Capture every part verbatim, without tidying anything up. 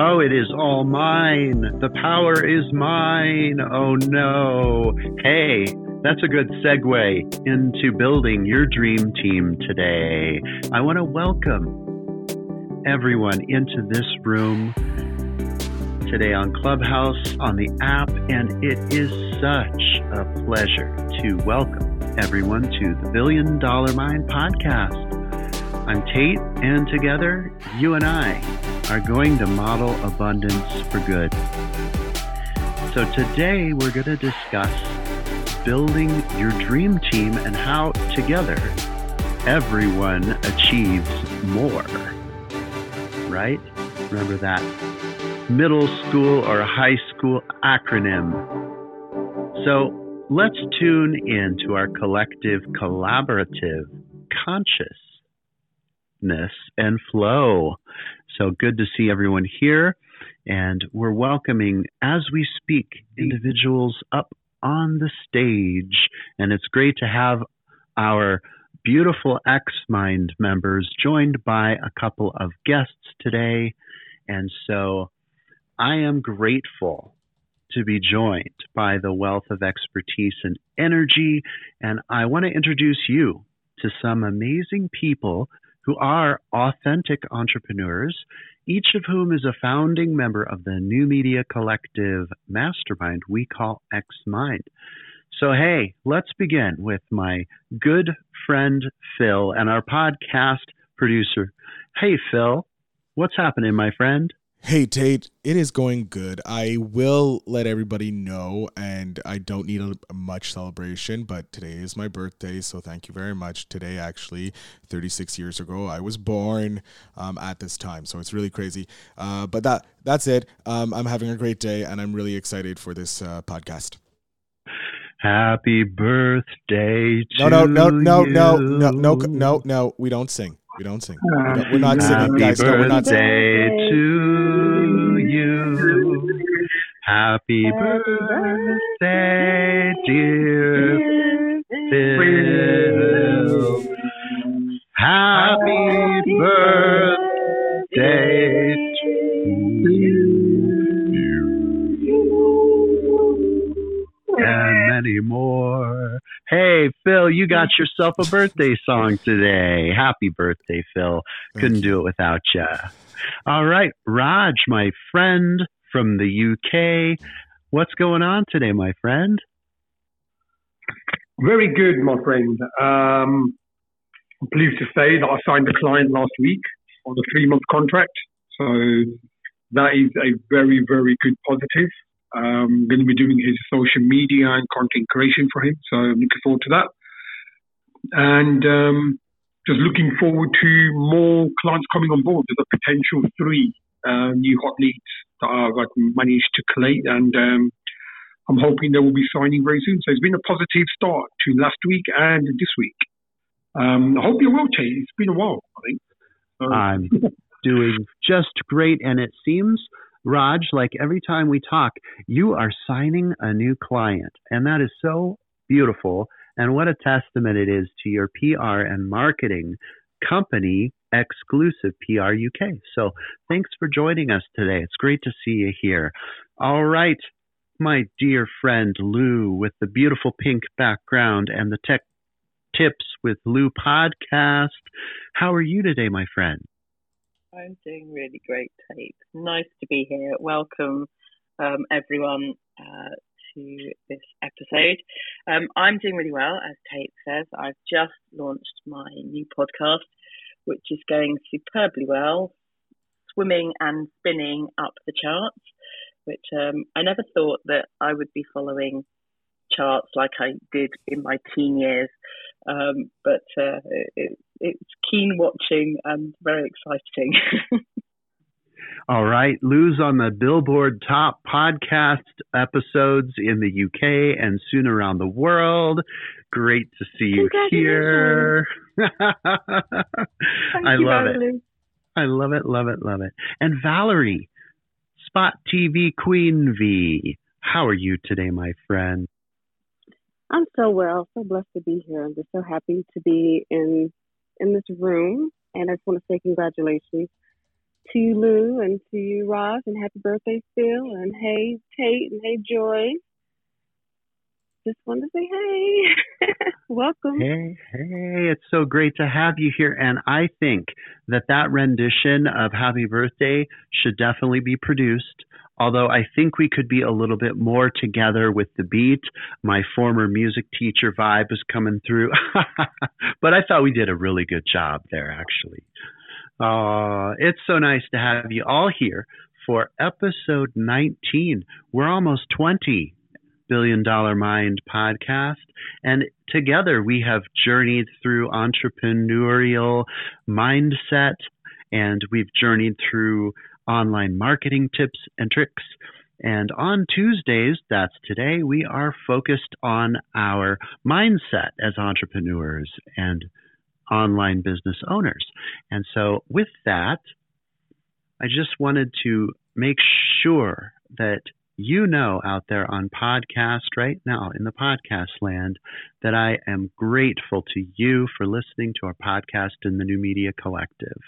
Oh, it is all mine. The power is mine. Oh, no. Hey, that's a good segue into building your dream team today. I want to welcome everyone into this room today on Clubhouse, on the app, and it is such a pleasure to welcome everyone to the Billion Dollar Mind podcast. I'm Tate, and together, you and I are going to model abundance for good. So today, we're going to discuss building your dream team and how together everyone achieves more, right? Remember that middle school or high school acronym. So let's tune into our collective, collaborative, consciousness and flow. So good to see everyone here. And we're welcoming, as we speak, individuals up on the stage. And it's great to have our beautiful X Mind members joined by a couple of guests today. And so I am grateful to be joined by the wealth of expertise and energy. And I want to introduce you to some amazing people who are authentic entrepreneurs, each of whom is a founding member of the New Media Collective mastermind we call X Mind. So, hey, let's begin with my good friend Phil and our podcast producer. Hey, Phil, what's happening, my friend? Hey, Tate, it is going good. I will let everybody know, and I don't need a much celebration, but today is my birthday, so thank you very much. Today, actually, thirty-six years ago, I was born um, at this time, so it's really crazy. Uh, but that that's it. Um, I'm having a great day, and I'm really excited for this uh, podcast. Happy birthday to no, no, no, you. No, no, no, no, no, no, no, we don't sing. We don't sing. We don't, we're not singing, guys. No, we're not singing. Happy birthday, dear Phil. Happy birthday to you. And many more. Hey, Phil, you got yourself a birthday song today. Happy birthday, Phil. Couldn't do it without you. All right, Raj, my friend from the U K. What's going on today, my friend? Very good, my friend. Um, I'm pleased to say that I signed a client last week on a three-month contract. So that is a very, very good positive. I'm going to be doing his social media and content creation for him. So I'm looking forward to that. And um, just looking forward to more clients coming on board. There's a potential three uh, new hot leads that I've managed to collate, and um, I'm hoping they will be signing very soon. So it's been a positive start to last week and this week. Um, I hope you will, Tate. It's been a while, I think. So. I'm doing just great, and it seems, Raj, like every time we talk, you are signing a new client, and that is so beautiful, and what a testament it is to your P R and marketing company, Exclusive P R U K. So thanks for joining us today. It's great to see you here. All right, my dear friend Lou with the beautiful pink background and the Tech Tips with Lou podcast. How are you today, my friend? I'm doing really great, Tate. Nice to be here. Welcome, um, everyone, uh, to this episode. Um, I'm doing really well, as Tate says. I've just launched my new podcast, which is going superbly well, Swimming and Spinning Up the Charts, which um, I never thought that I would be following charts like I did in my teen years. Um, but uh, it, it's keen watching and very exciting. All right. Lou's on the Billboard Top podcast episodes in the U K and soon around the world. Great to see you here. I you, love Valerie. it. I love it, love it, love it. And Valerie, Spot T V Queen V, how are you today, my friend? I'm so well, so blessed to be here. I'm just so happy to be in in this room. And I just want to say congratulations to you, Lou, and to you, Roz, and happy birthday, Phil, and hey, Tate, and hey, Joy. Just wanted to say hey. Welcome. Hey, hey, it's so great to have you here. And I think that that rendition of Happy Birthday should definitely be produced. Although I think we could be a little bit more together with the beat. My former music teacher vibe is coming through. But I thought we did a really good job there, actually. Uh, it's so nice to have you all here for episode nineteen. We're almost twenty. Billion Dollar Mind podcast. And together we have journeyed through entrepreneurial mindset, and we've journeyed through online marketing tips and tricks. And on Tuesdays, that's today, we are focused on our mindset as entrepreneurs and online business owners. And so with that, I just wanted to make sure that you know out there on podcast right now in the podcast land that I am grateful to you for listening to our podcast in the New Media Collective.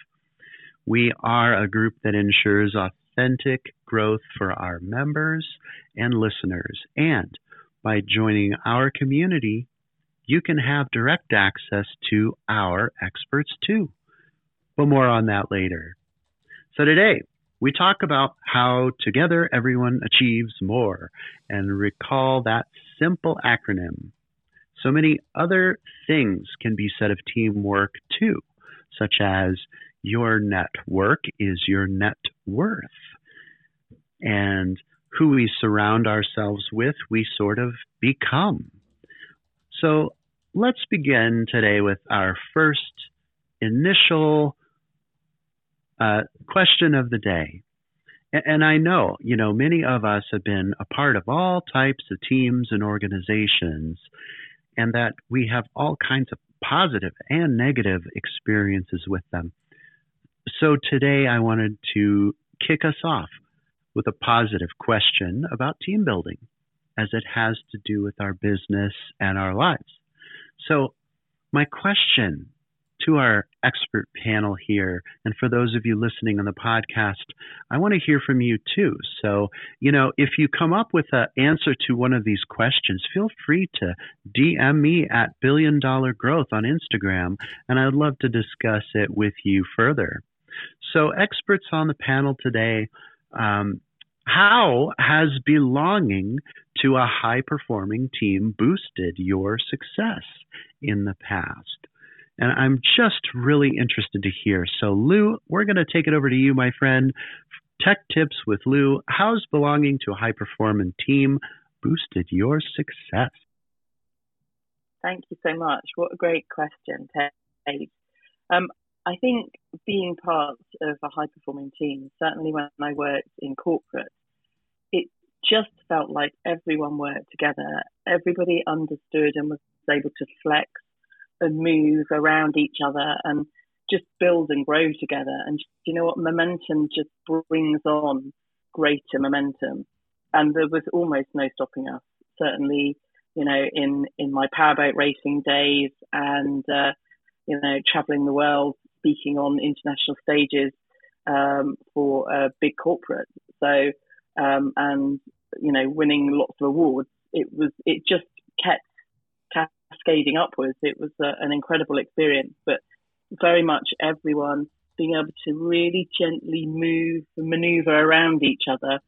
We are a group that ensures authentic growth for our members and listeners. And by joining our community, you can have direct access to our experts too. But more on that later. So today, we talk about how together everyone achieves more, and recall that simple acronym. So many other things can be said of teamwork too, such as your network is your net worth. And who we surround ourselves with, we sort of become. So let's begin today with our first initial Uh, question of the day. And, and I know, you know, many of us have been a part of all types of teams and organizations, and that we have all kinds of positive and negative experiences with them. So today I wanted to kick us off with a positive question about team building, as it has to do with our business and our lives. So my question to our expert panel here, and for those of you listening on the podcast, I want to hear from you too. So, you know, if you come up with an answer to one of these questions, feel free to D M me at Billion Dollar Growth on Instagram, and I'd love to discuss it with you further. So, experts on the panel today, um, how has belonging to a high-performing team boosted your success in the past? And I'm just really interested to hear. So, Lou, we're going to take it over to you, my friend. Tech Tips with Lou. How's belonging to a high-performing team boosted your success? Thank you so much. What a great question, Tate. Um, I think being part of a high-performing team, certainly when I worked in corporate, it just felt like everyone worked together. Everybody understood and was able to flex and move around each other and just build and grow together. And you know what? Momentum just brings on greater momentum. And there was almost no stopping us. Certainly, you know, in, in my powerboat racing days and, uh, you know, traveling the world, speaking on international stages um, for a big corporate. So, um, and, you know, winning lots of awards, it was, it just kept cascading upwards. It was a, an incredible experience, but very much everyone being able to really gently move and maneuver around each other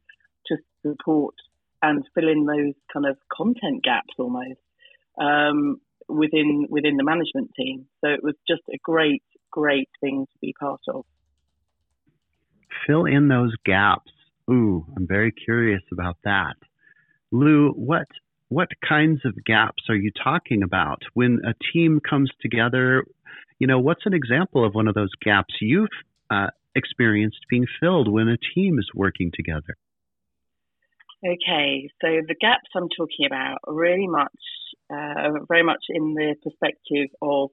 to support and fill in those kind of content gaps almost um, within within the management team. So it was just a great, great thing to be part of. Fill in those gaps. Ooh, I'm very curious about that. Lou, what What kinds of gaps are you talking about? When a team comes together, you know, what's an example of one of those gaps you've uh, experienced being filled when a team is working together? Okay, so the gaps I'm talking about are really much, uh, very much in the perspective of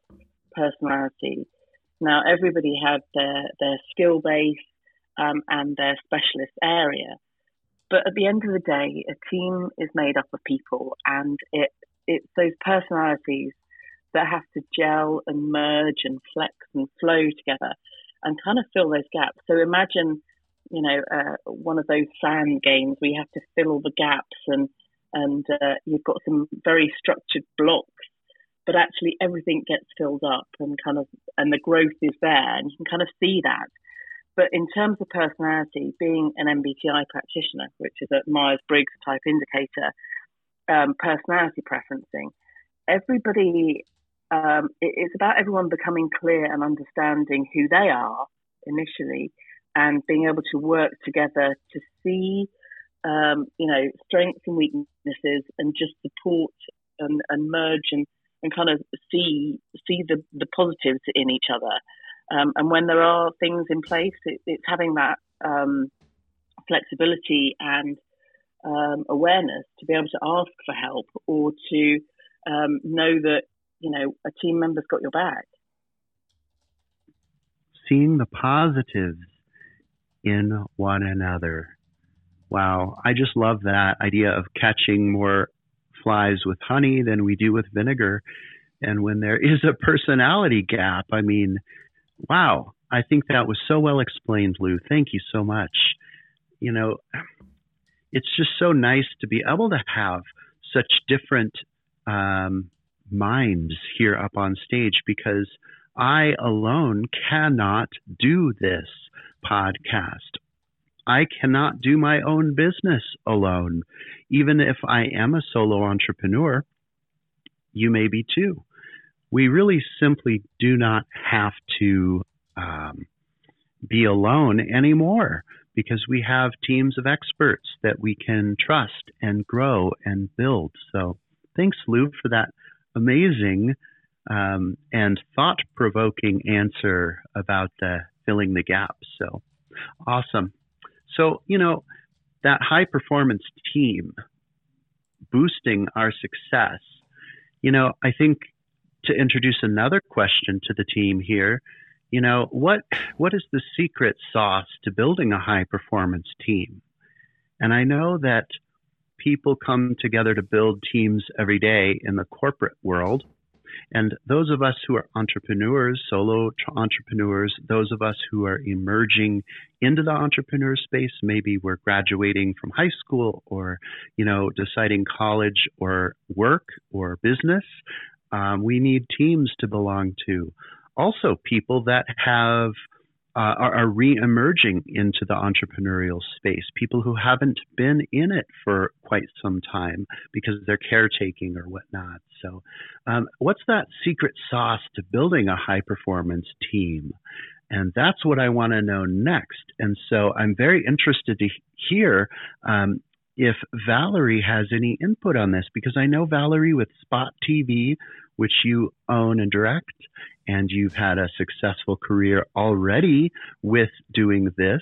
personality. Now, everybody had their, their skill base um, and their specialist area. But at the end of the day, a team is made up of people, and it it's those personalities that have to gel and merge and flex and flow together. and kind of fill those gaps. So imagine, you know, uh, one of those sand games where you have to fill all the gaps and, and uh, you've got some very structured blocks, but actually everything gets filled up and kind of, and the growth is there and you can kind of see that. But in terms of personality, being an M B T I practitioner, which is a Myers-Briggs type indicator, um, personality preferencing, everybody, um, it, it's about everyone becoming clear and understanding who they are initially and being able to work together to see, um, you know, strengths and weaknesses and just support and, and merge and, and kind of see see the, the positives in each other. Um, and when there are things in place, it, it's having that um, flexibility and um, awareness to be able to ask for help or to um, know that, you know, a team member's got your back. Seeing the positives in one another. Wow. I just love that idea of catching more flies with honey than we do with vinegar. And when there is a personality gap, I mean, wow, I think that was so well explained, Lou. Thank you so much. You know, it's just so nice to be able to have such different um, minds here up on stage, because I alone cannot do this podcast. I cannot do my own business alone. Even if I am a solo entrepreneur, you may be too. We really simply do not have to um, be alone anymore, because we have teams of experts that we can trust and grow and build. So thanks, Lou, for that amazing um, and thought-provoking answer about the filling the gap. So awesome. So, you know, that high-performance team boosting our success, you know, I think to introduce another question to the team here, you know, what what is the secret sauce to building a high-performance team? And I know that people come together to build teams every day in the corporate world. And those of us who are entrepreneurs, solo entrepreneurs, those of us who are emerging into the entrepreneur space, maybe we're graduating from high school or, you know, deciding college or work or business, um, we need teams to belong to. Also, people that have uh, are, are re-emerging into the entrepreneurial space, people who haven't been in it for quite some time because they're caretaking or whatnot. So um, what's that secret sauce to building a high-performance team? And that's what I want to know next. And so I'm very interested to hear um, if Valerie has any input on this, because I know Valerie with Spot T V, which you own and direct, and you've had a successful career already with doing this,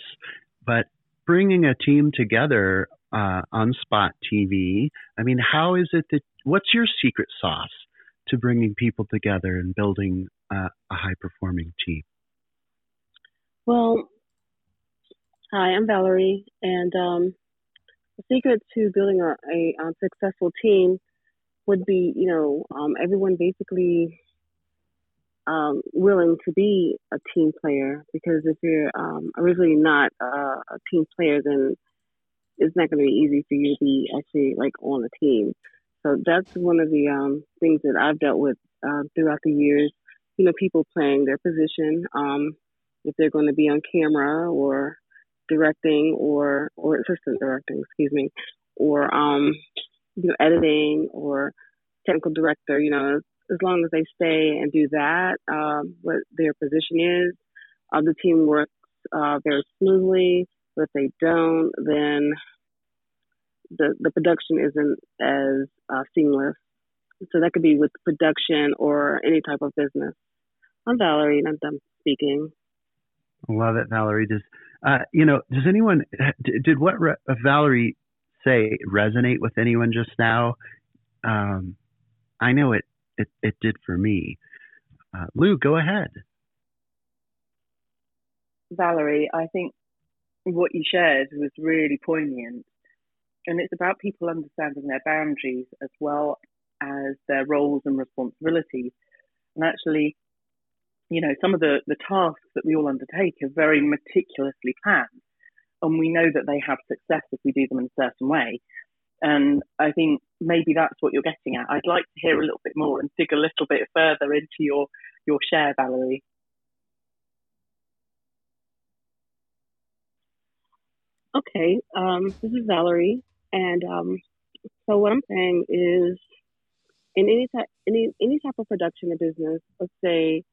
but bringing a team together uh, on Spot T V, I mean, how is it that, what's your secret sauce to bringing people together and building uh, a high-performing team? Well, hi, I'm Valerie, and um, the secret to building a, a, a successful team would be, you know, um, everyone basically um, willing to be a team player, because if you're um, originally not uh, a team player, then it's not going to be easy for you to be actually like on a team. So that's one of the um, things that I've dealt with uh, throughout the years, you know, people playing their position, um, if they're going to be on camera or directing or, or assistant directing, excuse me, or, um, you know, editing or technical director, you know, as, as long as they stay and do that, um, what their position is, uh, the team works uh, very smoothly. But if they don't, then the, the production isn't as uh, seamless. So that could be with production or any type of business. I'm Valerie, and I'm done speaking. Love it, Valerie. Does, uh, you know, does anyone, did, did what re- Valerie say resonate with anyone just now? Um, I know it, it, it did for me. Uh, Lou, go ahead. Valerie, I think what you shared was really poignant. And it's about people understanding their boundaries as well as their roles and responsibilities. And actually, you know, some of the, the tasks that we all undertake are very meticulously planned. And we know that they have success if we do them in a certain way. And I think maybe that's what you're getting at. I'd like to hear a little bit more and dig a little bit further into your, your share, Valerie. Okay, um, this is Valerie. And um, so what I'm saying is, in any type, any, any type of production or business, let's say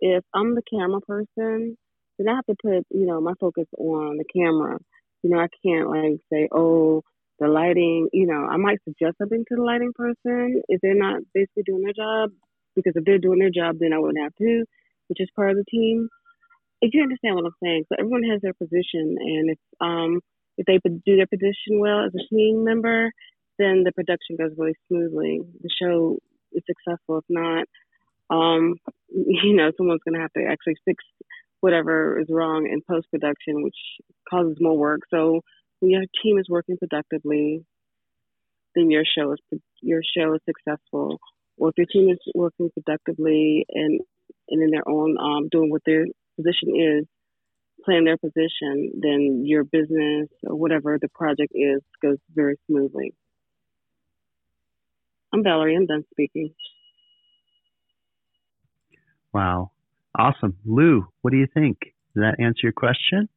if I'm the camera person, then I have to put, you know, my focus on the camera. You know, I can't like say, oh, the lighting, you know, I might suggest something to the lighting person if they're not basically doing their job, because if they're doing their job, then I wouldn't have to, which is part of the team. If you understand what I'm saying, so everyone has their position, and if um if they do their position well as a team member, then the production goes really smoothly. The show is successful. If not, um, you know, someone's going to have to actually fix whatever is wrong in post-production, which causes more work. So when your team is working productively, then your show is your show is successful. Or if your team is working productively and and in their own um, doing what their position is, playing their position, then your business or whatever the project is goes very smoothly. I'm Valerie. I'm done speaking. Wow, awesome, Lou. What do you think? Does that answer your question?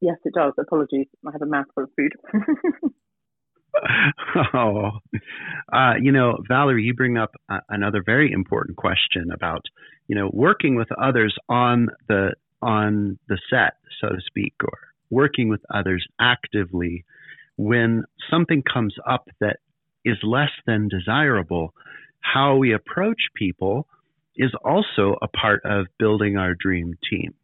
Yes, it does. Apologies. I have a mouthful of food. oh, uh, you know, Valerie, you bring up uh, another very important question about, you know, working with others on the on the set, so to speak, or working with others actively when something comes up that is less than desirable. How we approach people is also a part of building our dream team.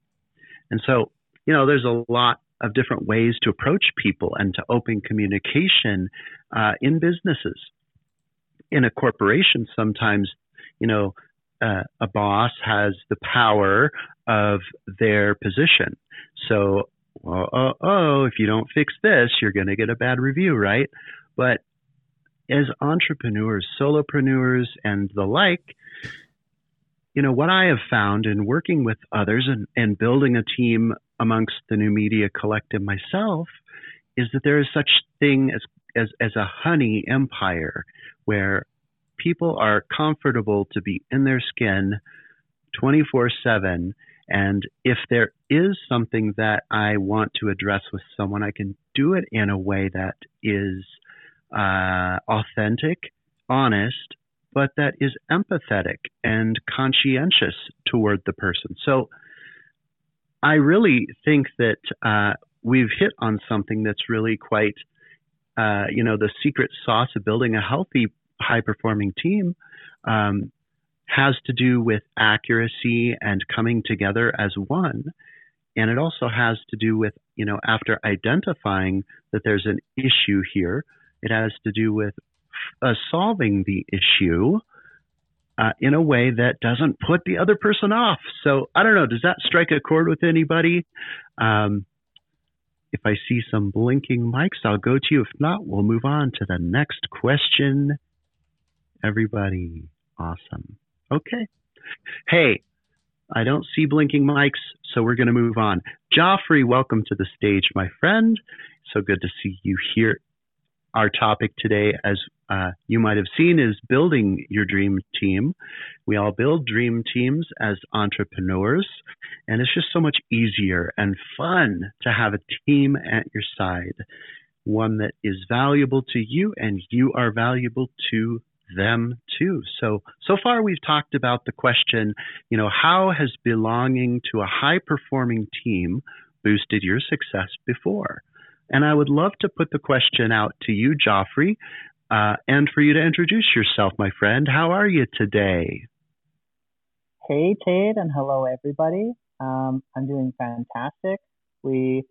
And so, you know, there's a lot of different ways to approach people and to open communication uh, in businesses. In a corporation, sometimes, you know, uh, a boss has the power of their position. So, oh, oh, oh if you don't fix this, you're going to get a bad review, right? But as entrepreneurs, solopreneurs, and the like, you know, what I have found in working with others and, and building a team amongst the New Media Collective myself is that there is such thing as, as, as a honey empire, where people are comfortable to be in their skin twenty-four seven. And if there is something that I want to address with someone, I can do it in a way that is uh, authentic, honest, but that is empathetic and conscientious toward the person. So I really think that uh, we've hit on something that's really quite, uh, you know, the secret sauce of building a healthy, high-performing team um, has to do with accuracy and coming together as one. And it also has to do with, you know, after identifying that there's an issue here, it has to do with Uh, solving the issue uh, in a way that doesn't put the other person off. So I don't know, does that strike a chord with anybody? Um, if I see some blinking mics, I'll go to you. If not, we'll move on to the next question. Everybody, awesome. Okay. Hey, I don't see blinking mics, so we're going to move on. Joffrey, welcome to the stage, my friend. So good to see you here. Our topic today, as uh, you might have seen, is building your dream team. We all build dream teams as entrepreneurs, and it's just so much easier and fun to have a team at your side, one that is valuable to you and you are valuable to them too. So, so far we've talked about the question, you know, how has belonging to a high-performing team boosted your success before? And I would love to put the question out to you, Joffrey, uh, and for you to introduce yourself, my friend. How are you today? Hey, Tate, and hello, everybody. Um, I'm doing fantastic. We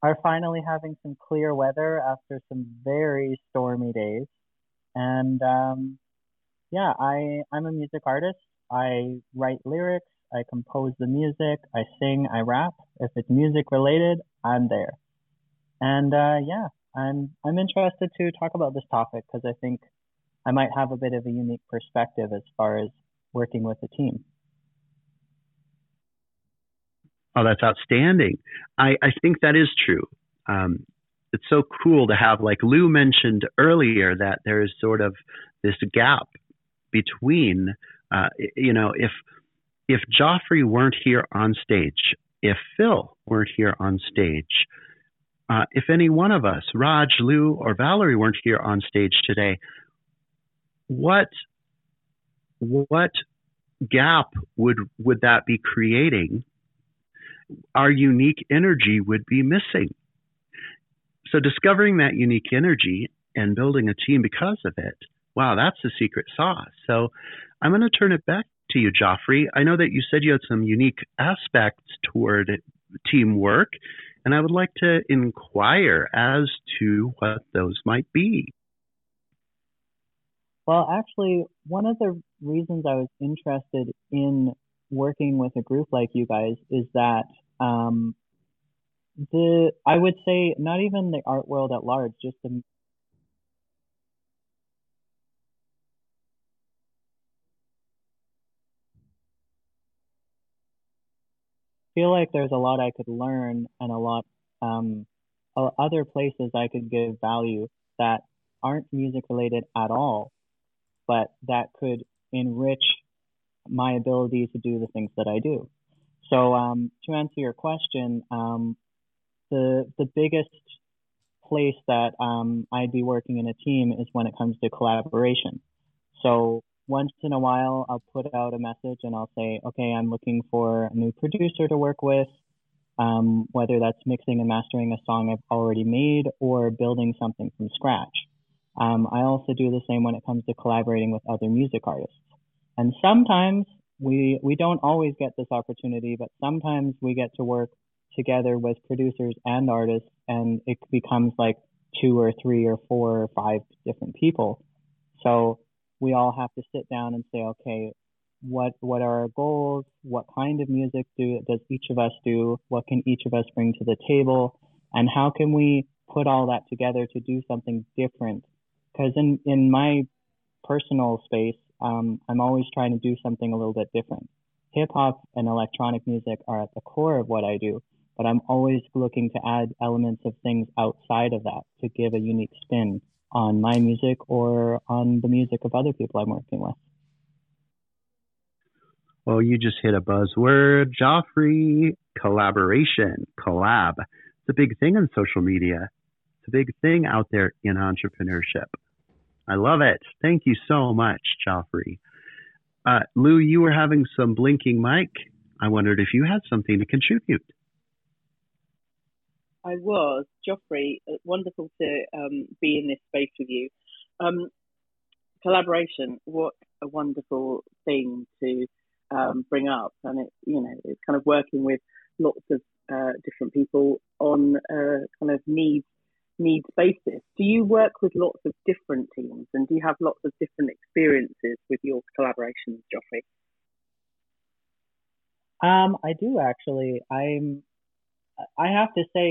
are finally having some clear weather after some very stormy days. And um, yeah, I, I'm a music artist. I write lyrics. I compose the music. I sing. I rap. If it's music related, I'm there. And uh, yeah, I'm I'm interested to talk about this topic because I think I might have a bit of a unique perspective as far as working with the team. Oh, that's outstanding. I, I think that is true. Um, it's so cool to have, like Lou mentioned earlier, that there is sort of this gap between, uh, you know, if if Joffrey weren't here on stage, if Phil weren't here on stage, uh, if any one of us, Raj, Lou, or Valerie weren't here on stage today, what what gap would would that be creating? Our unique energy would be missing. So discovering that unique energy and building a team because of it, wow, that's the secret sauce. So I'm going to turn it back to you, Joffrey. I know that you said you had some unique aspects toward teamwork, and I would like to inquire as to what those might be. Well, actually, one of the reasons I was interested in working with a group like you guys is that um, the I would say not even the art world at large, just the feel like there's a lot I could learn and a lot um, other places I could give value that aren't music related at all, but that could enrich my ability to do the things that I do. So um, to answer your question, um, the the biggest place that um, I'd be working in a team is when it comes to collaboration. So once in a while, I'll put out a message and I'll say, okay, I'm looking for a new producer to work with, um, whether that's mixing and mastering a song I've already made or building something from scratch. Um, I also do the same when it comes to collaborating with other music artists. And sometimes we we don't always get this opportunity, but sometimes we get to work together with producers and artists, and it becomes like two or three or four or five different people. So we all have to sit down and say, okay, what what are our goals? What kind of music do does each of us do? What can each of us bring to the table? And how can we put all that together to do something different? Because in, in my personal space, Um, I'm always trying to do something a little bit different. Hip hop and electronic music are at the core of what I do, but I'm always looking to add elements of things outside of that to give a unique spin on my music or on the music of other people I'm working with. Well, you just hit a buzzword, Joffrey. Collaboration, collab. It's a big thing on social media. It's a big thing out there in entrepreneurship. I love it. Thank you so much, Joffrey. Uh, Lou, you were having some blinking mic. I wondered if you had something to contribute. I was. Joffrey, wonderful to um, be in this space with you. Um, collaboration, what a wonderful thing to um, bring up. And it, you know, it's kind of working with lots of uh, different people on uh, kind of needs needs basis. Do you work with lots of different teams, and do you have lots of different experiences with your collaborations, Joffrey? Um, I do actually. I'm. I have to say,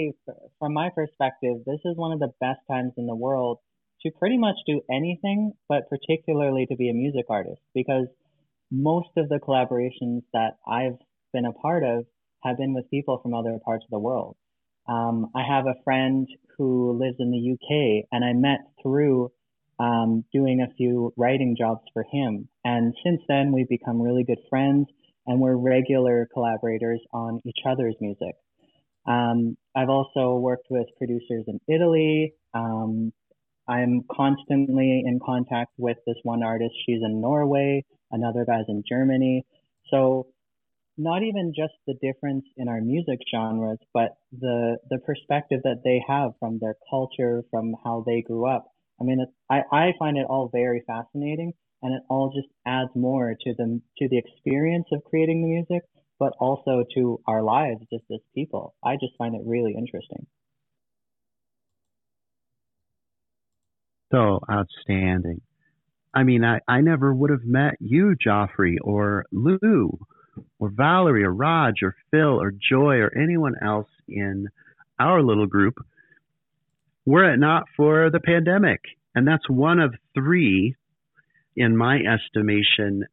from my perspective, this is one of the best times in the world to pretty much do anything, but particularly to be a music artist, because most of the collaborations that I've been a part of have been with people from other parts of the world. Um, I have a friend who lives in the U K, and I met through um, doing a few writing jobs for him. And since then, we've become really good friends, and we're regular collaborators on each other's music. Um, I've also worked with producers in Italy. Um, I'm constantly in contact with this one artist. She's in Norway, another guy's in Germany. So not even just the difference in our music genres, but the the perspective that they have from their culture, from how they grew up. I mean, it's, I, I find it all very fascinating, and it all just adds more to the, to the experience of creating the music, but also to our lives just as people. I just find it really interesting. So outstanding. I mean, I, I never would have met you, Joffrey, or Lou, or Valerie, or Raj, or Phil, or Joy, or anyone else in our little group, were it not for the pandemic. And that's one of three, in my estimation,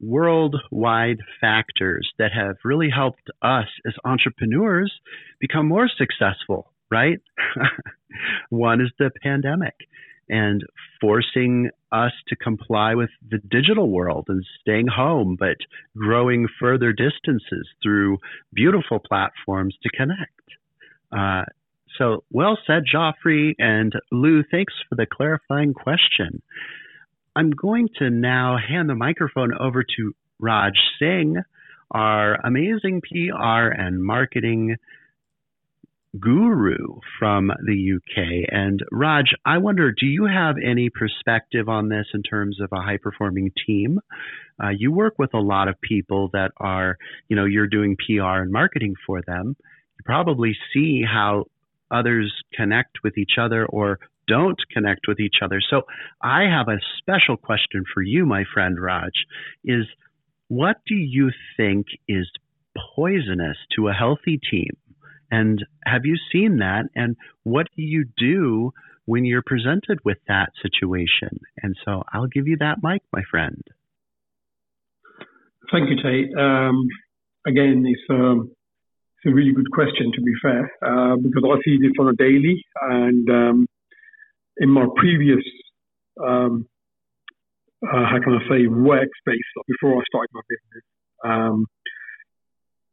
worldwide factors that have really helped us as entrepreneurs become more successful, right? One is the pandemic and forcing us to comply with the digital world and staying home, but growing further distances through beautiful platforms to connect. Uh, so well said, Joffrey. And Lou, thanks for the clarifying question. I'm going to now hand the microphone over to Raj Singh, our amazing P R and marketing guru from the U K. And Raj, I wonder, do you have any perspective on this in terms of a high-performing team? Uh, you work with a lot of people that are, you know, you're doing P R and marketing for them. You probably see how others connect with each other or don't connect with each other. So I have a special question for you, my friend Raj, is what do you think is poisonous to a healthy team? And have you seen that? And what do you do when you're presented with that situation? And so I'll give you that mic, my friend. Thank you, Tate. Um, again, it's, um, it's a really good question, to be fair, uh, because I see this on a daily. And um, in my previous, um, uh, how can I say, workspace, like before I started my business, um,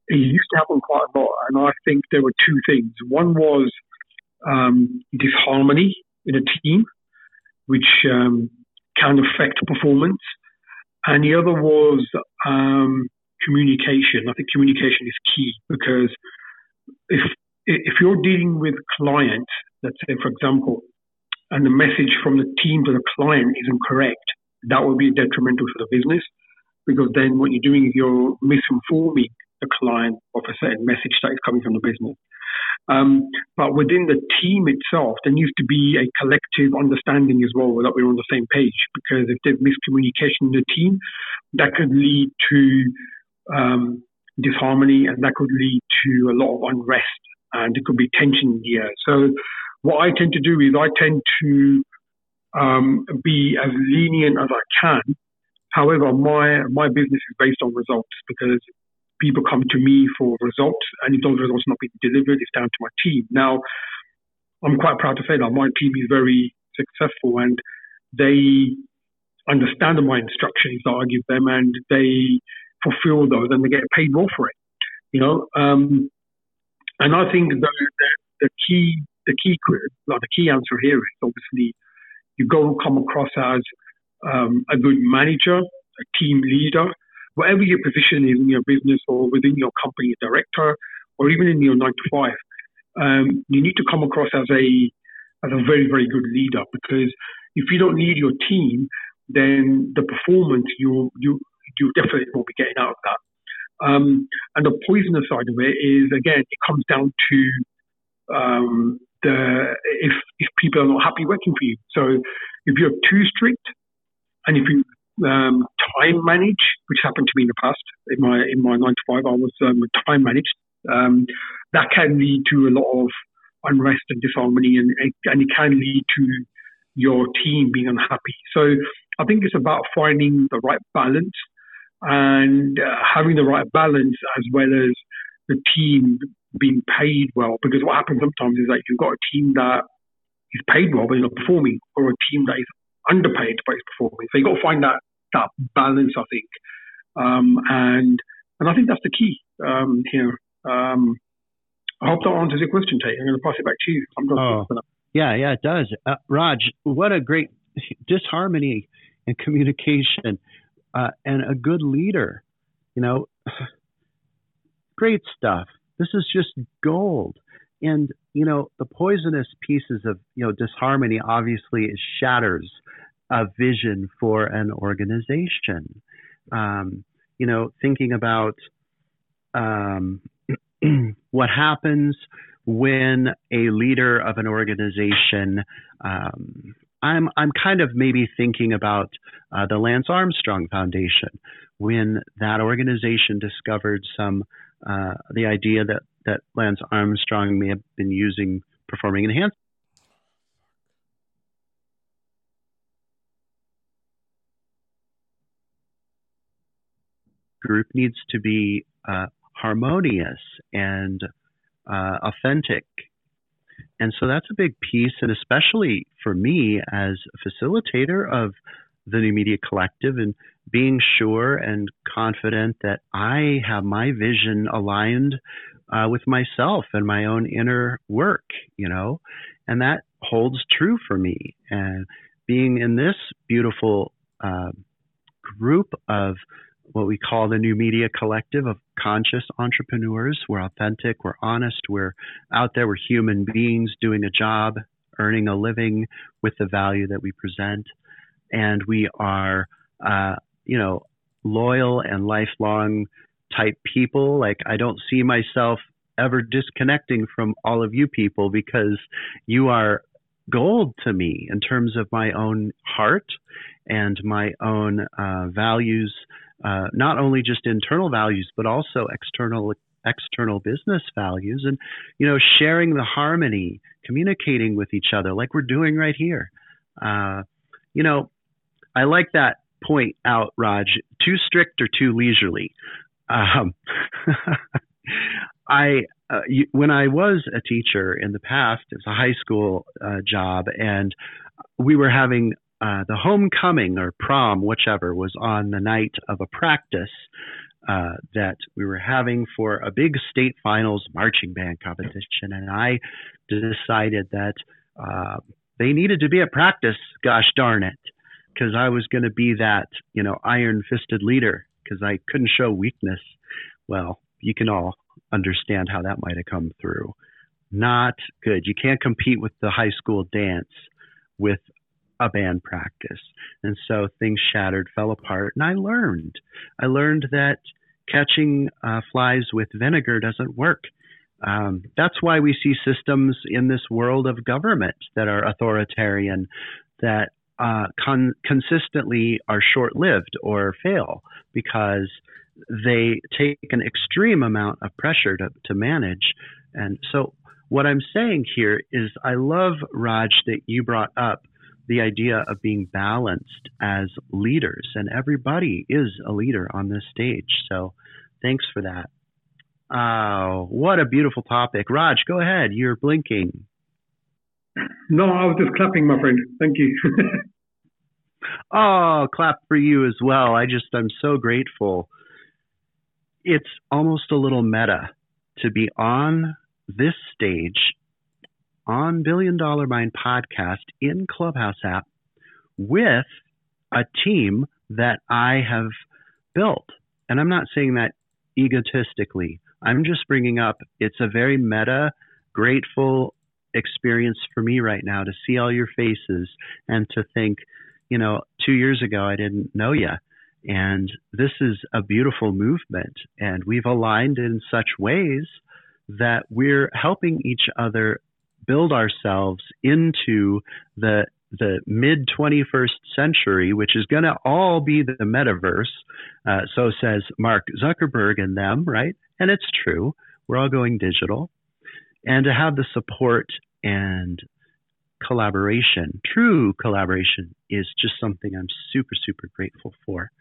it used to happen quite a lot, and I think there were two things. One was um, disharmony in a team, which um, can affect performance, and the other was um, communication. I think communication is key, because if if you're dealing with clients, let's say, for example, and the message from the team to the client isn't correct, that would be detrimental for the business, because then what you're doing is you're misinforming the client of a certain message that is coming from the business. Um, but within the team itself, there needs to be a collective understanding as well that we're on the same page, because if there's miscommunication in the team, that could lead to um, disharmony, and that could lead to a lot of unrest, and there could be tension in the air. So what I tend to do is I tend to um, be as lenient as I can. However, my, my business is based on results, because people come to me for results, and if those results are not being delivered, it's down to my team. Now, I'm quite proud to say that my team is very successful, and they understand my instructions that I give them, and they fulfill those, and they get paid more for it. You know, um, and I think the, the, the key, the key, like the key answer here is obviously you go come across as um, a good manager, a team leader. Whatever your position is in your business or within your company, a director, or even in your nine to five, um, you need to come across as a as a very, very good leader, because if you don't lead your team, then the performance you you you definitely won't be getting out of that. Um, and the poisonous side of it is, again, it comes down to um, the if if people are not happy working for you. So if you're too strict, and if you Um, time manage, which happened to me in the past. In my in my nine to five, I was um, time managed. Um, that can lead to a lot of unrest and disharmony, and and it can lead to your team being unhappy. So I think it's about finding the right balance, and uh, having the right balance, as well as the team being paid well. Because what happens sometimes is that you've got a team that is paid well but you're not performing, or a team that is underpaid by its performance. So you've got to find that that balance, I think, um, and and I think that's the key um, here. Um, I hope that answers your question, Tate. I'm going to pass it back to you. I'm oh, yeah, yeah, it does. Uh, Raj, what a great disharmony and communication, uh, and a good leader. You know, great stuff. This is just gold. And, you know, the poisonous pieces of, you know, disharmony obviously shatters a vision for an organization. Um, you know, thinking about um, what happens when a leader of an organization, um, I'm, I'm kind of maybe thinking about uh, the Lance Armstrong Foundation, when that organization discovered some, uh, the idea that that Lance Armstrong may have been using performing enhancement. group needs to be uh, harmonious and uh, authentic. And so that's a big piece, and especially for me as a facilitator of the New Media Collective, and being sure and confident that I have my vision aligned uh, with myself and my own inner work, you know, and that holds true for me. And being in this beautiful uh, group of what we call the New Media Collective of conscious entrepreneurs, we're authentic, we're honest, we're out there, we're human beings doing a job, earning a living with the value that we present. And we are, uh, you know, loyal and lifelong type people. Like, I don't see myself ever disconnecting from all of you people, because you are gold to me in terms of my own heart and my own uh, values, uh, not only just internal values, but also external external business values. And, you know, sharing the harmony, communicating with each other like we're doing right here. Uh, you know, I like that point out, Raj, too strict or too leisurely. Um, I, uh, you, when I was a teacher in the past, it was a high school uh, job, and we were having uh, the homecoming or prom, whichever, was on the night of a practice uh, that we were having for a big state finals marching band competition. And I decided that uh, they needed to be at practice, gosh darn it, because I was going to be that, you know, iron-fisted leader, because I couldn't show weakness. Well, you can all understand how that might have come through. Not good. You can't compete with the high school dance with a band practice. And so things shattered, fell apart, and I learned. I learned that catching uh, flies with vinegar doesn't work. Um, that's why we see systems in this world of government that are authoritarian, that uh, con- consistently are short-lived or fail, because they take an extreme amount of pressure to, to manage. And so what I'm saying here is, I love, Raj, that you brought up the idea of being balanced as leaders, and everybody is a leader on this stage. So thanks for that. Oh, what a beautiful topic. Raj, go ahead. You're blinking. No, I was just clapping, my friend. Thank you. Oh, clap for you as well. I just, I'm so grateful. It's almost a little meta to be on this stage, on Billion Dollar Mind podcast, in Clubhouse app, with a team that I have built. And I'm not saying that egotistically. I'm just bringing up, it's a very meta, grateful experience for me right now to see all your faces and to think, you know, two years ago, I didn't know you. And this is a beautiful movement. And we've aligned in such ways that we're helping each other build ourselves into the the mid twenty-first century, which is going to all be the metaverse. Uh, so says Mark Zuckerberg and them, right? And it's true. We're all going digital. And to have the support and collaboration, true collaboration, is just something I'm super, super grateful for.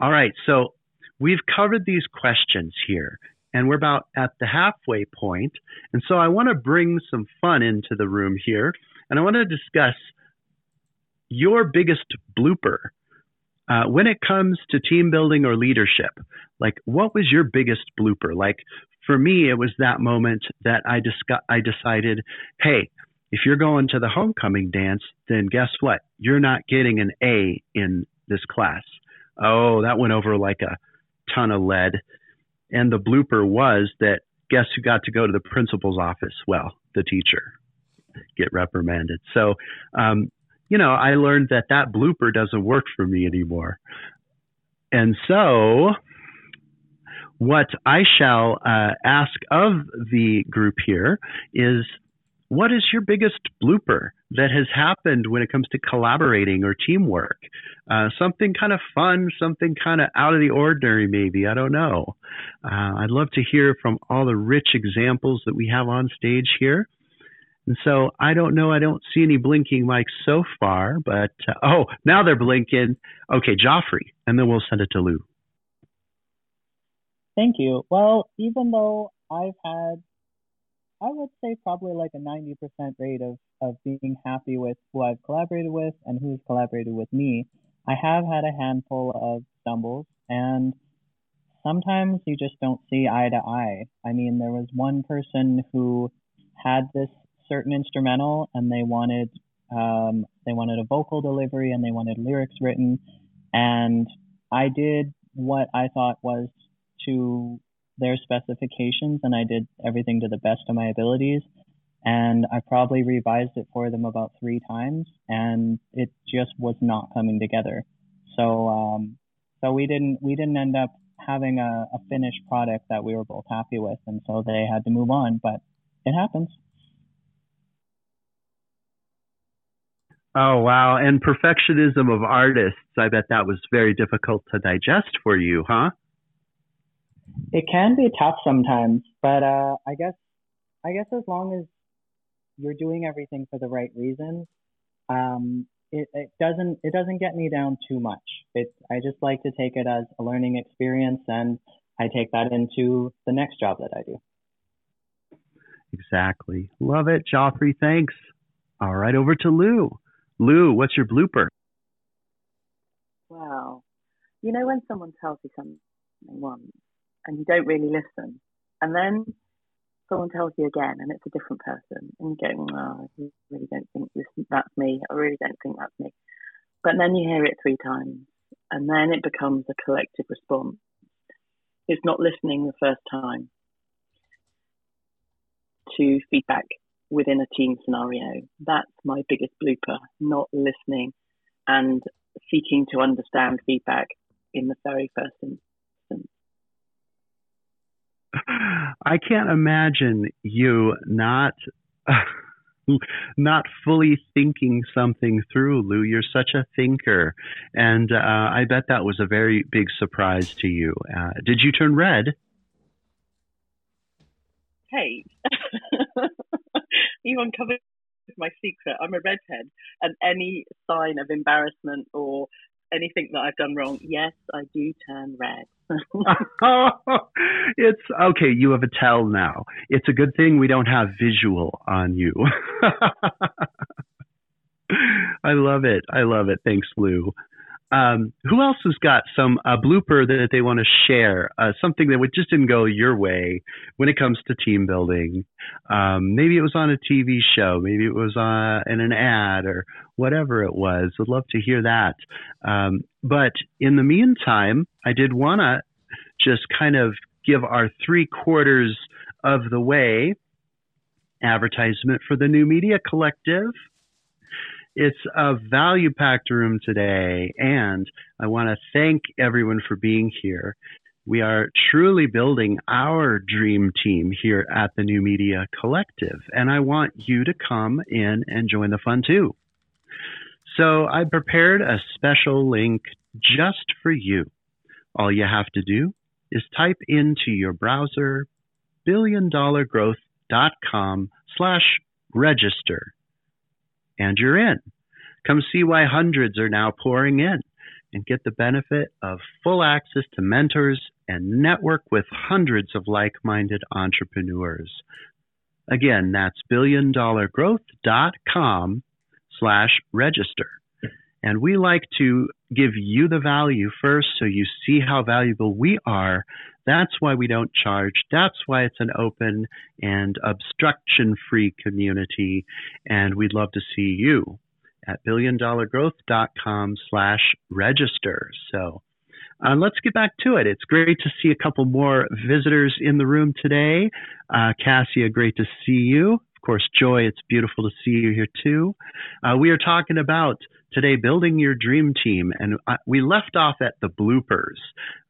All right. So we've covered these questions here, and we're about at the halfway point. And so I want to bring some fun into the room here, and I want to discuss your biggest blooper uh, when it comes to team building or leadership. Like, what was your biggest blooper? Like, for me, it was that moment that I discuss- I decided, hey, if you're going to the homecoming dance, then guess what? You're not getting an A in this class. Oh, that went over like a ton of lead. And the blooper was that, guess who got to go to the principal's office? Well, the teacher. Get reprimanded. So, um, you know, I learned that that blooper doesn't work for me anymore. And so what I shall uh, ask of the group here is, what is your biggest blooper that has happened when it comes to collaborating or teamwork? Uh, something kind of fun, something kind of out of the ordinary, maybe. I don't know. Uh, I'd love to hear from all the rich examples that we have on stage here. And so I don't know. I don't see any blinking mics so far, but uh, oh, now they're blinking. Okay, Joffrey, and then we'll send it to Lou. Thank you. Well, even though I've had, I would say probably like a ninety percent rate of, of being happy with who I've collaborated with and who's collaborated with me, I have had a handful of stumbles, and sometimes you just don't see eye to eye. I mean, there was one person who had this certain instrumental, and they wanted um, they wanted a vocal delivery, and they wanted lyrics written, and I did what I thought was to their specifications, and I did everything to the best of my abilities, and I probably revised it for them about three times, and it just was not coming together. So um, so we didn't we didn't end up having a, a finished product that we were both happy with, and so they had to move on, but it happens. Oh, wow. And perfectionism of artists, I bet that was very difficult to digest for you, huh? It can be tough sometimes, but uh, I guess I guess as long as you're doing everything for the right reasons, um, it, it doesn't it doesn't get me down too much. It I just like to take it as a learning experience, and I take that into the next job that I do. Exactly. Love it, Joffrey. Thanks. All right, over to Lou. Lou, what's your blooper? Wow. You know when someone tells you something once, and you don't really listen, and then someone tells you again, and it's a different person, and you go, oh, I really don't think this, that's me, I really don't think that's me. But then you hear it three times, and then it becomes a collective response. It's not listening the first time to feedback within a team scenario. That's my biggest blooper, not listening and seeking to understand feedback in the very first instance. I can't imagine you not not fully thinking something through, Lou. You're such a thinker, and uh, I bet that was a very big surprise to you. Uh, did you turn red? Hey, you uncovered my secret. I'm a redhead, and any sign of embarrassment or anything that I've done wrong, yes, I do turn red. It's okay. You have a tell now. It's a good thing we don't have visual on you. I love it. I love it. Thanks, Lou. Um, who else has got some uh, blooper that they want to share? Uh, something that just didn't go your way when it comes to team building. Um, maybe it was on a T V show. Maybe it was uh, in an ad or whatever it was. I'd love to hear that. Um, but in the meantime, I did want to just kind of give our three quarters of the way advertisement for the New Media Collective. It's a value-packed room today, and I want to thank everyone for being here. We are truly building our dream team here at the New Media Collective, and I want you to come in and join the fun too. So I prepared a special link just for you. All you have to do is type into your browser billion dollar growth dot com slash register. And you're in. Come see why hundreds are now pouring in and get the benefit of full access to mentors and network with hundreds of like-minded entrepreneurs. Again, that's billion dollar growth dot com slash register. And we like to give you the value first so you see how valuable we are. That's why we don't charge. That's why it's an open and obstruction-free community. And we'd love to see you at billion dollar growth dot com slash register. So uh, let's get back to it. It's great to see a couple more visitors in the room today. Uh, Cassia, great to see you. Of course, Joy, it's beautiful to see you here too. Uh, we are talking about today, building your dream team. And uh, we left off at the bloopers,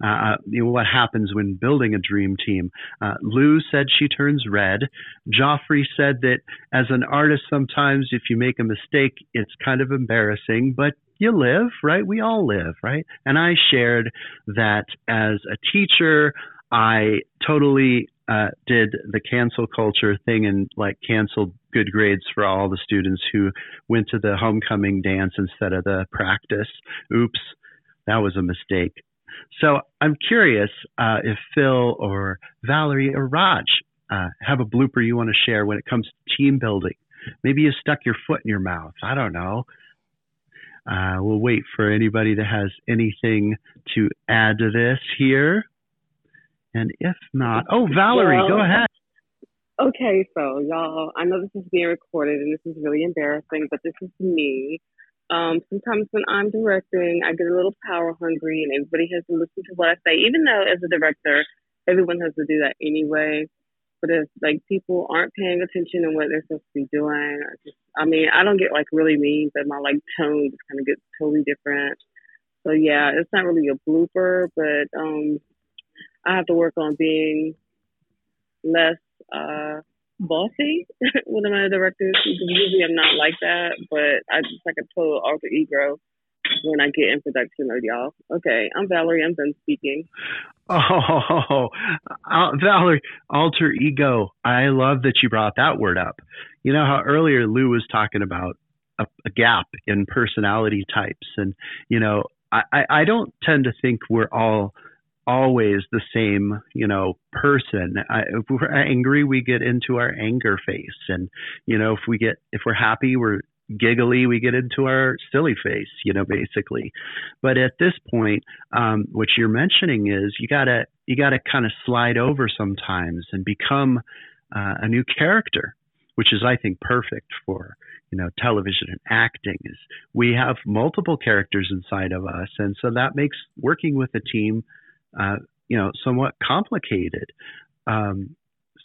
uh, you know, what happens when building a dream team. Uh, Lou said she turns red. Joffrey said that as an artist, sometimes if you make a mistake, it's kind of embarrassing, but you live, right? We all live, right? And I shared that as a teacher, I totally uh, did the cancel culture thing and like canceled good grades for all the students who went to the homecoming dance instead of the practice. Oops, that was a mistake. So I'm curious uh, if Phil or Valerie or Raj uh, have a blooper you want to share when it comes to team building. Maybe you stuck your foot in your mouth. I don't know. Uh, we'll wait for anybody that has anything to add to this here. And if not, oh, Valerie, well, go ahead. Okay, so y'all, I know this is being recorded and this is really embarrassing, but this is me. Um, sometimes when I'm directing, I get a little power hungry and everybody has to listen to what I say, even though as a director, everyone has to do that anyway. But if like people aren't paying attention to what they're supposed to be doing, I, just, I mean, I don't get like really mean, but my like tone just kind of gets totally different. So yeah, it's not really a blooper, but um, I have to work on being less uh, bossy when I'm a director. Usually I'm not like that, but I just like a total alter ego when I get in production mode, y'all. Okay, I'm Valerie. I'm done speaking. Oh, Valerie, alter ego. I love that you brought that word up. You know how earlier Lou was talking about a, a gap in personality types. And, you know, I, I, I don't tend to think we're all always the same, you know, person. I, if we're angry, we get into our anger face. And, you know, if we get, if we're happy, we're giggly, we get into our silly face, you know, basically. But at this point, um, what you're mentioning is you gotta you gotta kind of slide over sometimes and become uh, a new character, which is, I think, perfect for, you know, television and acting. Is we have multiple characters inside of us, and so that makes working with a team, uh, you know, somewhat complicated. Um,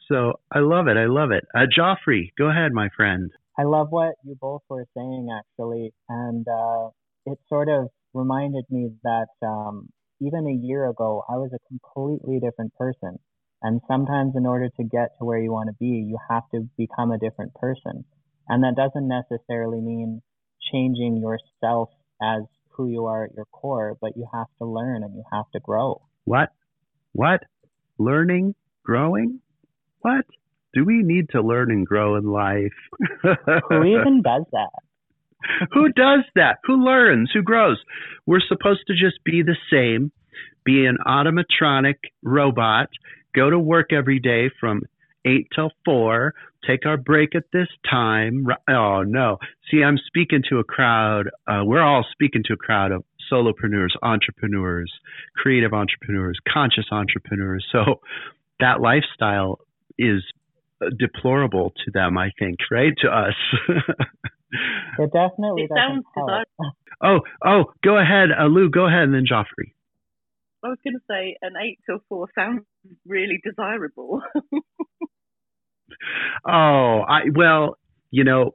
so I love it. I love it. Uh, Joffrey, go ahead, my friend. I love what you both were saying, actually, and uh, it sort of reminded me that um, even a year ago, I was a completely different person, and sometimes in order to get to where you want to be, you have to become a different person, and that doesn't necessarily mean changing yourself as who you are at your core, but you have to learn and you have to grow. What? What? Learning? Growing? What? Do we need to learn and grow in life? Who even does that? Who does that? Who learns? Who grows? We're supposed to just be the same, be an automatronic robot, go to work every day from eight till four, take our break at this time. Oh, no. See, I'm speaking to a crowd. Uh, we're all speaking to a crowd of solopreneurs, entrepreneurs, creative entrepreneurs, conscious entrepreneurs. So that lifestyle is deplorable to them, I think, right? To us. It definitely it doesn't help. Oh, oh, go ahead, uh, Lou, go ahead, and then Joffrey. I was going to say an eight till four sounds really desirable. oh, I well, you know,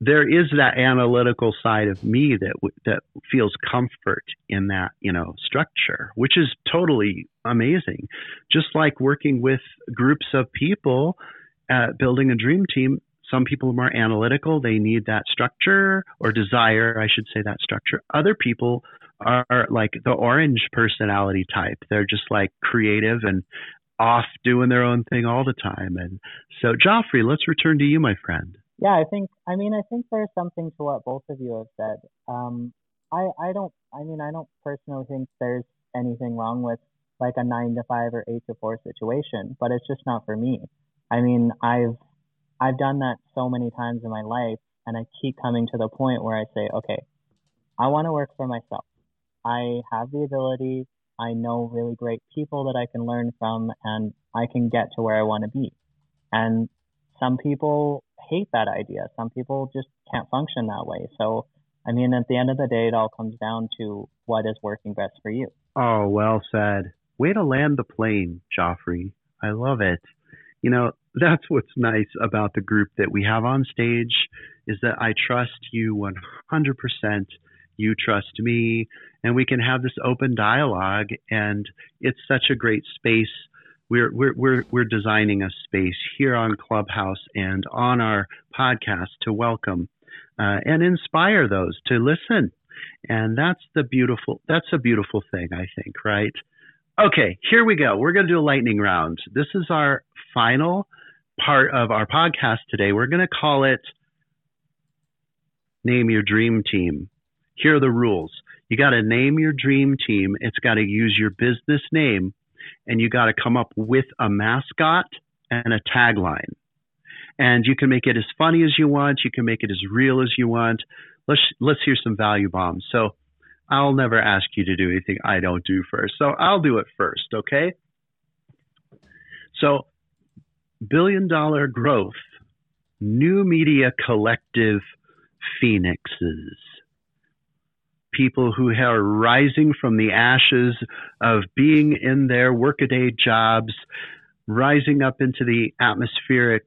there is that analytical side of me that that feels comfort in that, you know, structure, which is totally amazing. Just like working with groups of people, uh, building a dream team, some people are more analytical. They need that structure or desire, I should say, that structure. Other people are like the orange personality type. They're just like creative and off doing their own thing all the time. And so, Joffrey, let's return to you, my friend. Yeah, I think, I mean, I think there's something to what both of you have said. Um, I, I don't, I mean, I don't personally think there's anything wrong with like a nine to five or eight to four situation, but it's just not for me. I mean, I've, I've done that so many times in my life, and I keep coming to the point where I say, okay, I want to work for myself. I have the ability. I know really great people that I can learn from, and I can get to where I want to be. And some people hate that idea. Some people just can't function that way. So, I mean, at the end of the day, it all comes down to what is working best for you. Oh, well said. Way to land the plane, Joffrey. I love it. You know, that's what's nice about the group that we have on stage is that I trust you one hundred percent. You trust me. And we can have this open dialogue. And it's such a great space. We're we're we're we're designing a space here on Clubhouse and on our podcast to welcome uh, and inspire those to listen, and that's the beautiful that's a beautiful thing, I think, right? Okay, here we go. We're going to do a lightning round. This is our final part of our podcast today. We're going to call it "Name Your Dream Team." Here are the rules. You got to name your dream team. It's got to use your business name, and you got to come up with a mascot and a tagline. And you can make it as funny as you want. You can make it as real as you want. Let's let's hear some value bombs. So I'll never ask you to do anything I don't do first. So I'll do it first, okay? So Billion Dollar Growth, New Media Collective Phoenixes. People who are rising from the ashes of being in their workaday jobs, rising up into the atmospheric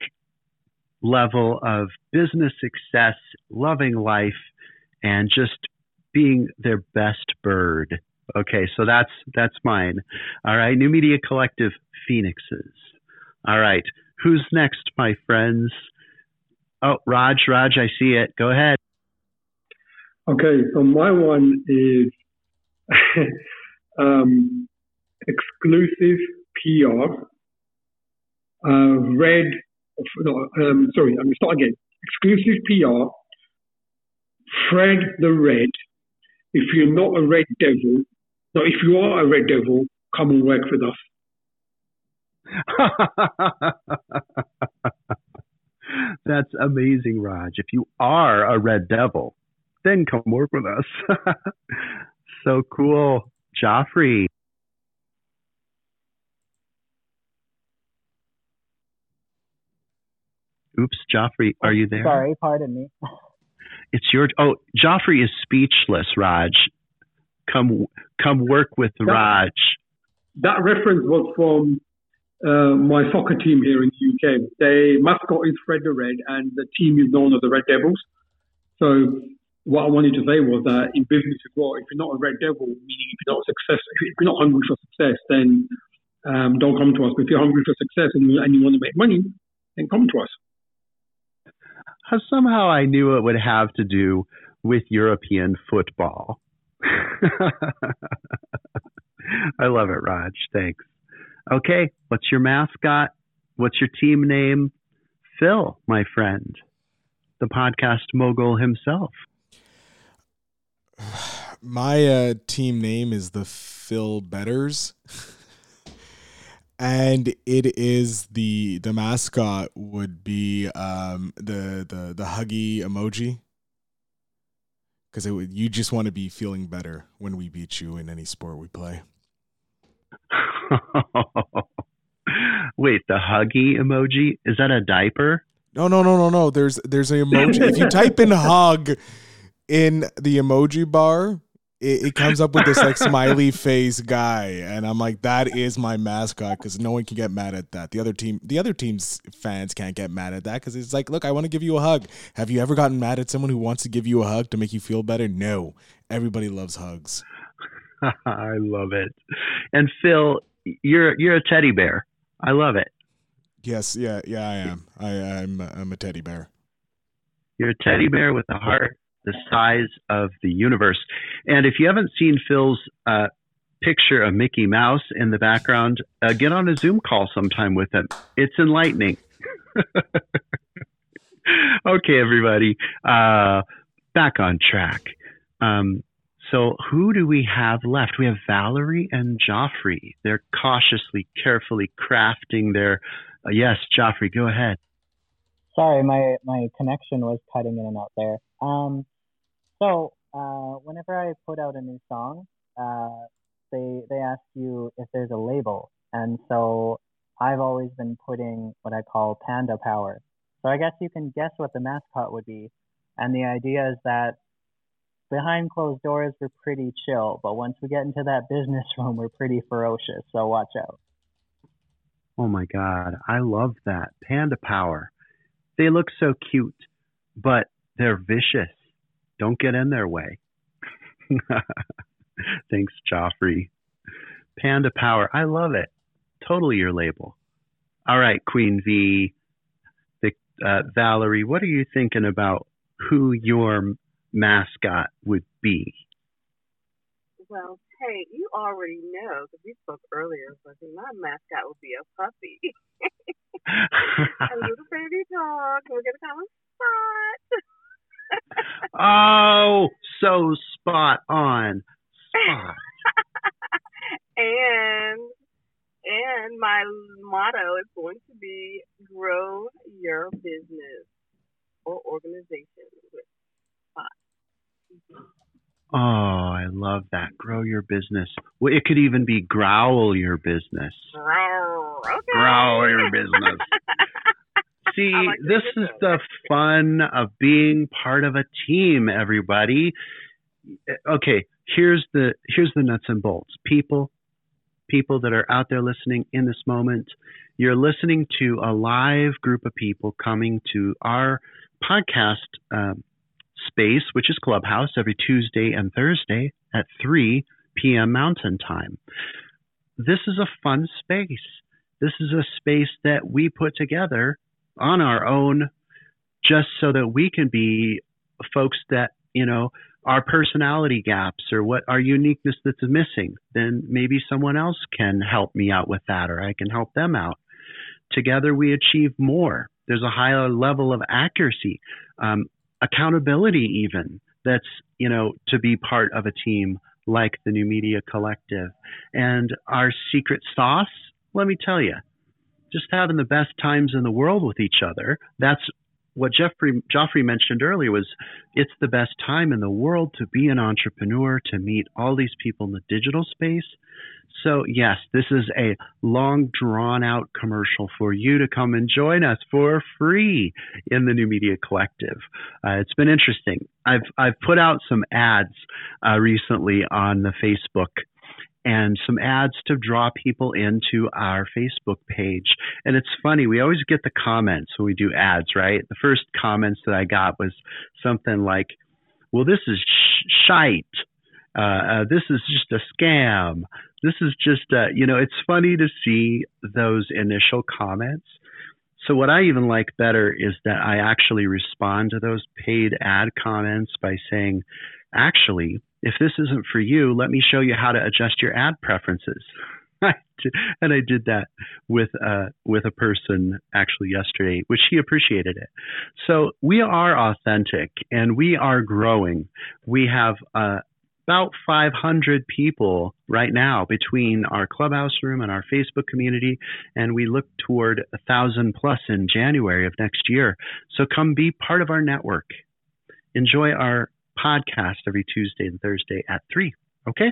level of business success, loving life, and just being their best bird. Okay, so that's that's mine. All right, New Media Collective Phoenixes. All right, who's next, my friends? Oh, Raj, Raj, I see it. Go ahead. Okay, so my one is um, exclusive P R. Uh, red, no, um, sorry, I'm going to start again. Exclusive P R, Fred the Red. If you're not a red devil, no, if you are a red devil, come and work with us. That's amazing, Raj. If you are a red devil, then come work with us. So cool. Joffrey. Oops, Joffrey, are you there? Sorry, pardon me. It's your... Oh, Joffrey is speechless, Raj. Come come work with that, Raj. That reference was from uh, my soccer team here in the U K. Their mascot is Fred the Red, and the team is known as the Red Devils. So... what I wanted to say was that in business as well, if you're not a red devil, meaning if you're not success, if you're not hungry for success, then um, don't come to us. But if you're hungry for success and you, and you want to make money, then come to us. Somehow I knew it would have to do with European football. I love it, Raj. Thanks. Okay, what's your mascot? What's your team name? Phil, my friend, the podcast mogul himself. My uh, team name is the Phil Betters, and it is the the mascot would be um, the the the huggy emoji, because it would, you just want to be feeling better when we beat you in any sport we play. Wait, the huggy emoji, is that a diaper? No, no, no, no, no. There's there's an emoji. If you type in hug in the emoji bar, it, it comes up with this like smiley face guy, and I'm like, that is my mascot, because no one can get mad at that. The other team, the other team's fans can't get mad at that, because it's like, look, I want to give you a hug. Have you ever gotten mad at someone who wants to give you a hug to make you feel better? No, everybody loves hugs. I love it. And Phil, you're you're a teddy bear. I love it. Yes, yeah, yeah, I am. I, I'm I'm a teddy bear. You're a teddy bear with a heart the size of the universe. And if you haven't seen Phil's uh, picture of Mickey Mouse in the background, uh, get on a Zoom call sometime with him. It's enlightening. Okay, everybody, uh, back on track. Um, so who do we have left? We have Valerie and Joffrey. They're cautiously, carefully crafting their... Uh, yes, Joffrey, go ahead. Sorry, my, my connection was cutting in and out there. Um, so uh, whenever I put out a new song, uh, they they ask you if there's a label, and so I've always been putting what I call Panda Power. So I guess you can guess what the mascot would be, and the idea is that behind closed doors we're pretty chill, but once we get into that business room we're pretty ferocious. So watch out. Oh my God, I love that Panda Power. They look so cute, but they're vicious. Don't get in their way. Thanks, Joffrey. Panda Power. I love it. Totally your label. All right, Queen V, the, uh, Valerie, what are you thinking about who your mascot would be? Well, hey, you already know, because we spoke earlier, so I think my mascot would be a puppy. A little baby dog. We're going to call him Spot. Oh, so spot on. and and my motto is going to be grow your business or organization with Spot. Oh, I love that. Grow your business. Well, it could even be growl your business. Growl. Okay. Growl your business. See, like this is the fun of being part of a team, everybody. Okay, here's the here's the nuts and bolts. People, people that are out there listening in this moment, you're listening to a live group of people coming to our podcast um, space, which is Clubhouse, every Tuesday and Thursday at three p.m. Mountain Time. This is a fun space. This is a space that we put together on our own just so that we can be folks that, you know, our personality gaps or what our uniqueness that's missing, then maybe someone else can help me out with that or I can help them out. Together we achieve more. There's a higher level of accuracy, um, accountability even that's, you know, to be part of a team like the New Media Collective. And our secret sauce, let me tell you, just having the best times in the world with each other. That's what Jeffrey, Joffrey mentioned earlier was it's the best time in the world to be an entrepreneur, to meet all these people in the digital space. So yes, this is a long drawn out commercial for you to come and join us for free in the New Media Collective. Uh, it's been interesting. I've, I've put out some ads uh, recently on the Facebook and some ads to draw people into our Facebook page. And it's funny, we always get the comments when we do ads, right? The first comments that I got was something like, well, this is sh- shite. Uh, uh, this is just a scam. This is just, uh, you know, it's funny to see those initial comments. So what I even like better is that I actually respond to those paid ad comments by saying, actually, if this isn't for you, let me show you how to adjust your ad preferences. And I did that with uh, with a person actually yesterday, which he appreciated it. So we are authentic and we are growing. We have uh, about five hundred people right now between our Clubhouse room and our Facebook community, and we look toward one thousand plus in January of next year. So come be part of our network. Enjoy our podcast every Tuesday and Thursday at three. Okay.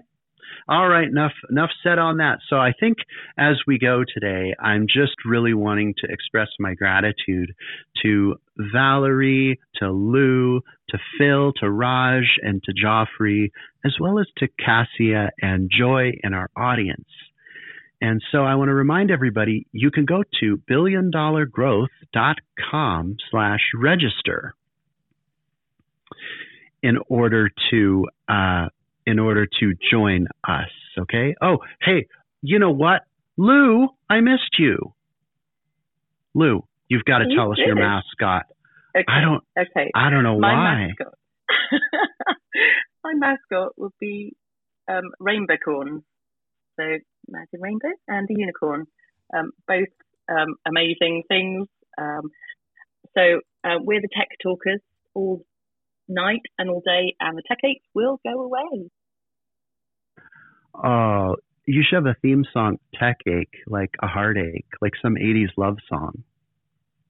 All right. Enough, enough said on that. So I think as we go today, I'm just really wanting to express my gratitude to Valerie, to Lou, to Phil, to Raj, and to Joffrey, as well as to Cassia and Joy in our audience. And so I want to remind everybody, you can go to billion dollar growth dot com slash register. In order to, uh, in order to join us, okay? Oh, hey, you know what, Lou? I missed you, Lou. You've got to you tell us your it. mascot. Okay. I don't. Okay. I don't know My why. Mascot. My mascot would be um, Rainbocorn. So imagine rainbow and the unicorn, um, both um, amazing things. Um, so uh, we're the tech talkers. All night and all day, and the tech aches will go away. Oh, you should have a theme song, Tech Ache, like a heartache, like some eighties love song.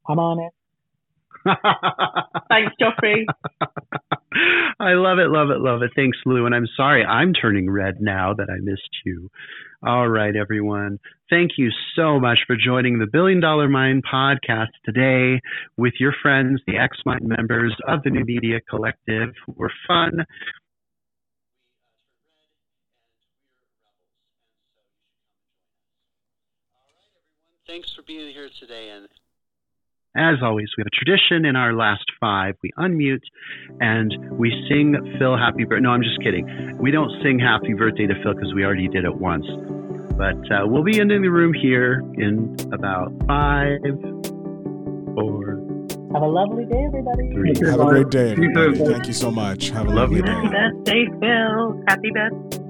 I'm on it. Thanks, Joffrey. I love it, love it, love it. Thanks, Lou. And I'm sorry I'm turning red now that I missed you. All right, everyone. Thank you so much for joining the Billion Dollar Mind podcast today with your friends, the X Mind members of the New Media Collective. We're fun. Thanks for being here today. And as always, we have a tradition in our last five. We unmute and we sing Phil happy birthday. No, I'm just kidding. We don't sing happy birthday to Phil because we already did it once. But uh, we'll be ending the room here in about five, four. Have a lovely day, everybody. Three. Have a great day, everybody. Thank you so much. Have a lovely day. Happy birthday, Phil. Happy birthday.